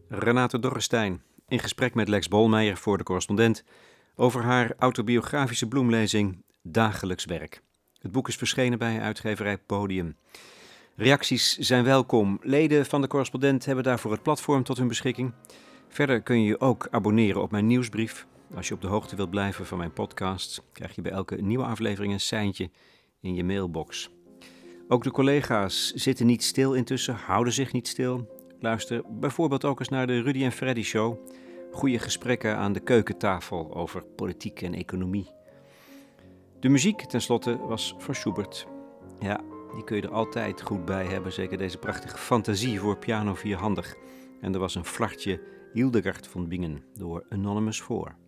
Renate Dorrestein, in gesprek met Lex Bolmeijer voor De Correspondent over haar autobiografische bloemlezing Dagelijks Werk. Het boek is verschenen bij uitgeverij Podium. Reacties zijn welkom. Leden van De Correspondent hebben daarvoor het platform tot hun beschikking. Verder kun je je ook abonneren op mijn nieuwsbrief. Als je op de hoogte wilt blijven van mijn podcast, krijg je bij elke nieuwe aflevering een seintje in je mailbox. Ook de collega's zitten niet stil intussen, houden zich niet stil. Luister bijvoorbeeld ook eens naar de Rudy en Freddy Show. Goede gesprekken aan de keukentafel over politiek en economie. De muziek tenslotte was van Schubert. Ja, die kun je er altijd goed bij hebben, zeker deze prachtige fantasie voor piano vierhandig. En er was een flartje Hildegard von Bingen door Anonymous vier.